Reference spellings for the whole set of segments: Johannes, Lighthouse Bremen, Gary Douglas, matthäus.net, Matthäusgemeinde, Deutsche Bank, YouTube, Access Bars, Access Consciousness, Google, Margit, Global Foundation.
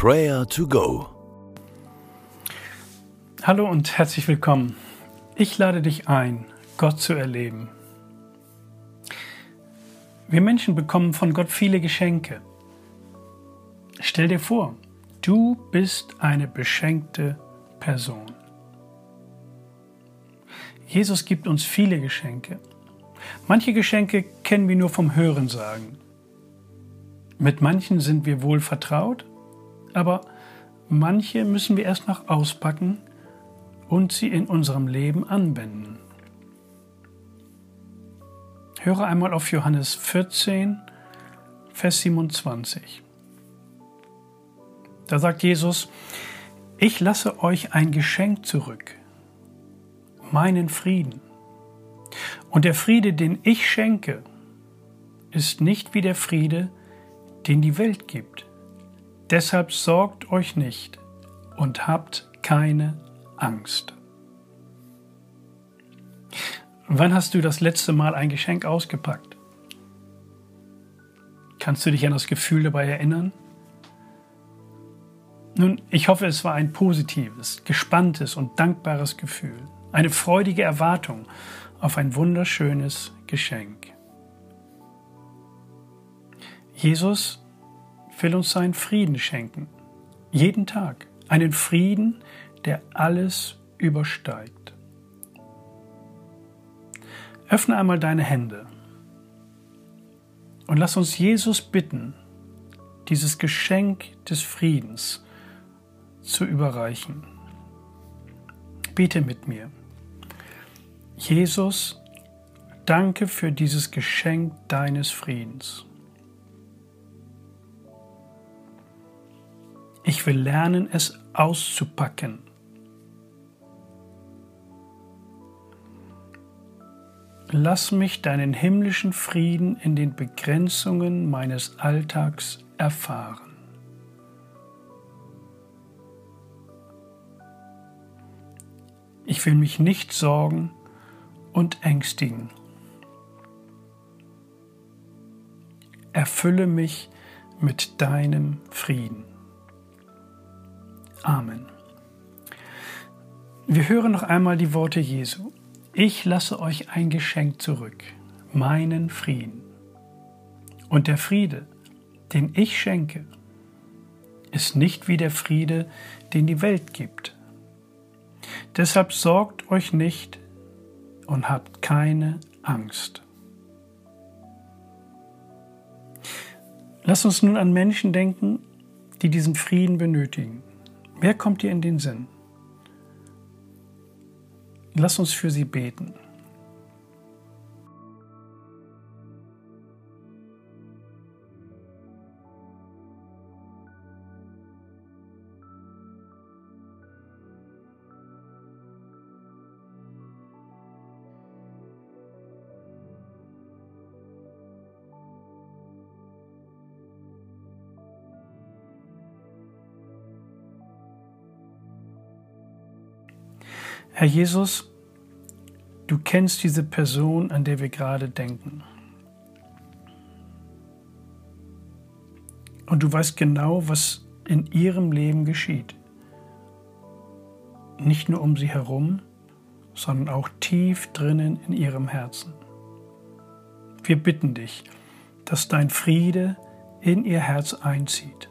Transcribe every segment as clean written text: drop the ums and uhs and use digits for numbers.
Prayer to go. Hallo und herzlich willkommen. Ich lade dich ein, Gott zu erleben. Wir Menschen bekommen von Gott viele Geschenke. Stell dir vor, du bist eine beschenkte Person. Jesus gibt uns viele Geschenke. Manche Geschenke kennen wir nur vom Hörensagen. Mit manchen sind wir wohl vertraut, aber manche müssen wir erst noch auspacken und sie in unserem Leben anwenden. Höre einmal auf Johannes 14, Vers 27. Da sagt Jesus: Ich lasse euch ein Geschenk zurück, meinen Frieden. Und der Friede, den ich schenke, ist nicht wie der Friede, den die Welt gibt. Deshalb sorgt euch nicht und habt keine Angst. Wann hast du das letzte Mal ein Geschenk ausgepackt? Kannst du dich an das Gefühl dabei erinnern? Nun, ich hoffe, es war ein positives, gespanntes und dankbares Gefühl. Eine freudige Erwartung auf ein wunderschönes Geschenk. Jesus will uns seinen Frieden schenken, jeden Tag. Einen Frieden, der alles übersteigt. Öffne einmal deine Hände und lass uns Jesus bitten, dieses Geschenk des Friedens zu überreichen. Bete mit mir. Jesus, danke für dieses Geschenk deines Friedens. Ich will lernen, es auszupacken. Lass mich deinen himmlischen Frieden in den Begrenzungen meines Alltags erfahren. Ich will mich nicht sorgen und ängstigen. Erfülle mich mit deinem Frieden. Amen. Wir hören noch einmal die Worte Jesu. Ich lasse euch ein Geschenk zurück, meinen Frieden. Und der Friede, den ich schenke, ist nicht wie der Friede, den die Welt gibt. Deshalb sorgt euch nicht und habt keine Angst. Lasst uns nun an Menschen denken, die diesen Frieden benötigen. Wer kommt dir in den Sinn? Lass uns für sie beten. Herr Jesus, du kennst diese Person, an der wir gerade denken. Und du weißt genau, was in ihrem Leben geschieht. Nicht nur um sie herum, sondern auch tief drinnen in ihrem Herzen. Wir bitten dich, dass dein Friede in ihr Herz einzieht.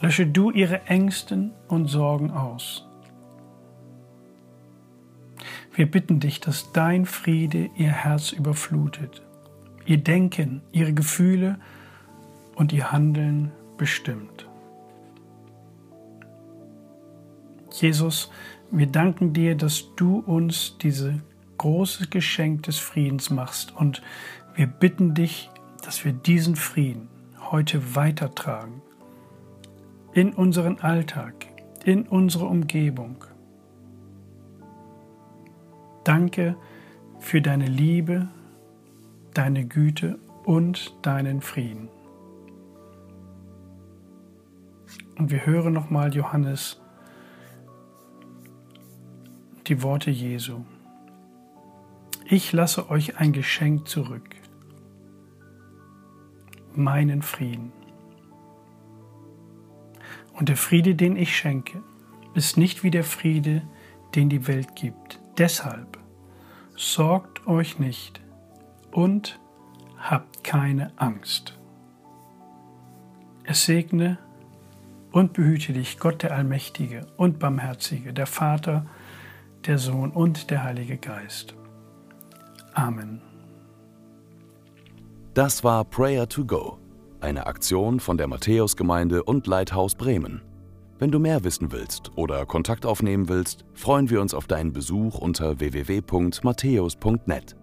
Lösche du ihre Ängsten und Sorgen aus. Wir bitten dich, dass dein Friede ihr Herz überflutet, ihr Denken, ihre Gefühle und ihr Handeln bestimmt. Jesus, wir danken dir, dass du uns dieses große Geschenk des Friedens machst, und wir bitten dich, dass wir diesen Frieden heute weitertragen. In unseren Alltag, in unsere Umgebung. Danke für deine Liebe, deine Güte und deinen Frieden. Und wir hören nochmal, Johannes, die Worte Jesu. Ich lasse euch ein Geschenk zurück, meinen Frieden. Und der Friede, den ich schenke, ist nicht wie der Friede, den die Welt gibt. Deshalb sorgt euch nicht und habt keine Angst. Es segne und behüte dich Gott, der Allmächtige und Barmherzige, der Vater, der Sohn und der Heilige Geist. Amen. Das war Prayer to Go, eine Aktion von der Matthäusgemeinde und Lighthouse Bremen. Wenn du mehr wissen willst oder Kontakt aufnehmen willst, freuen wir uns auf deinen Besuch unter www.matthäus.net.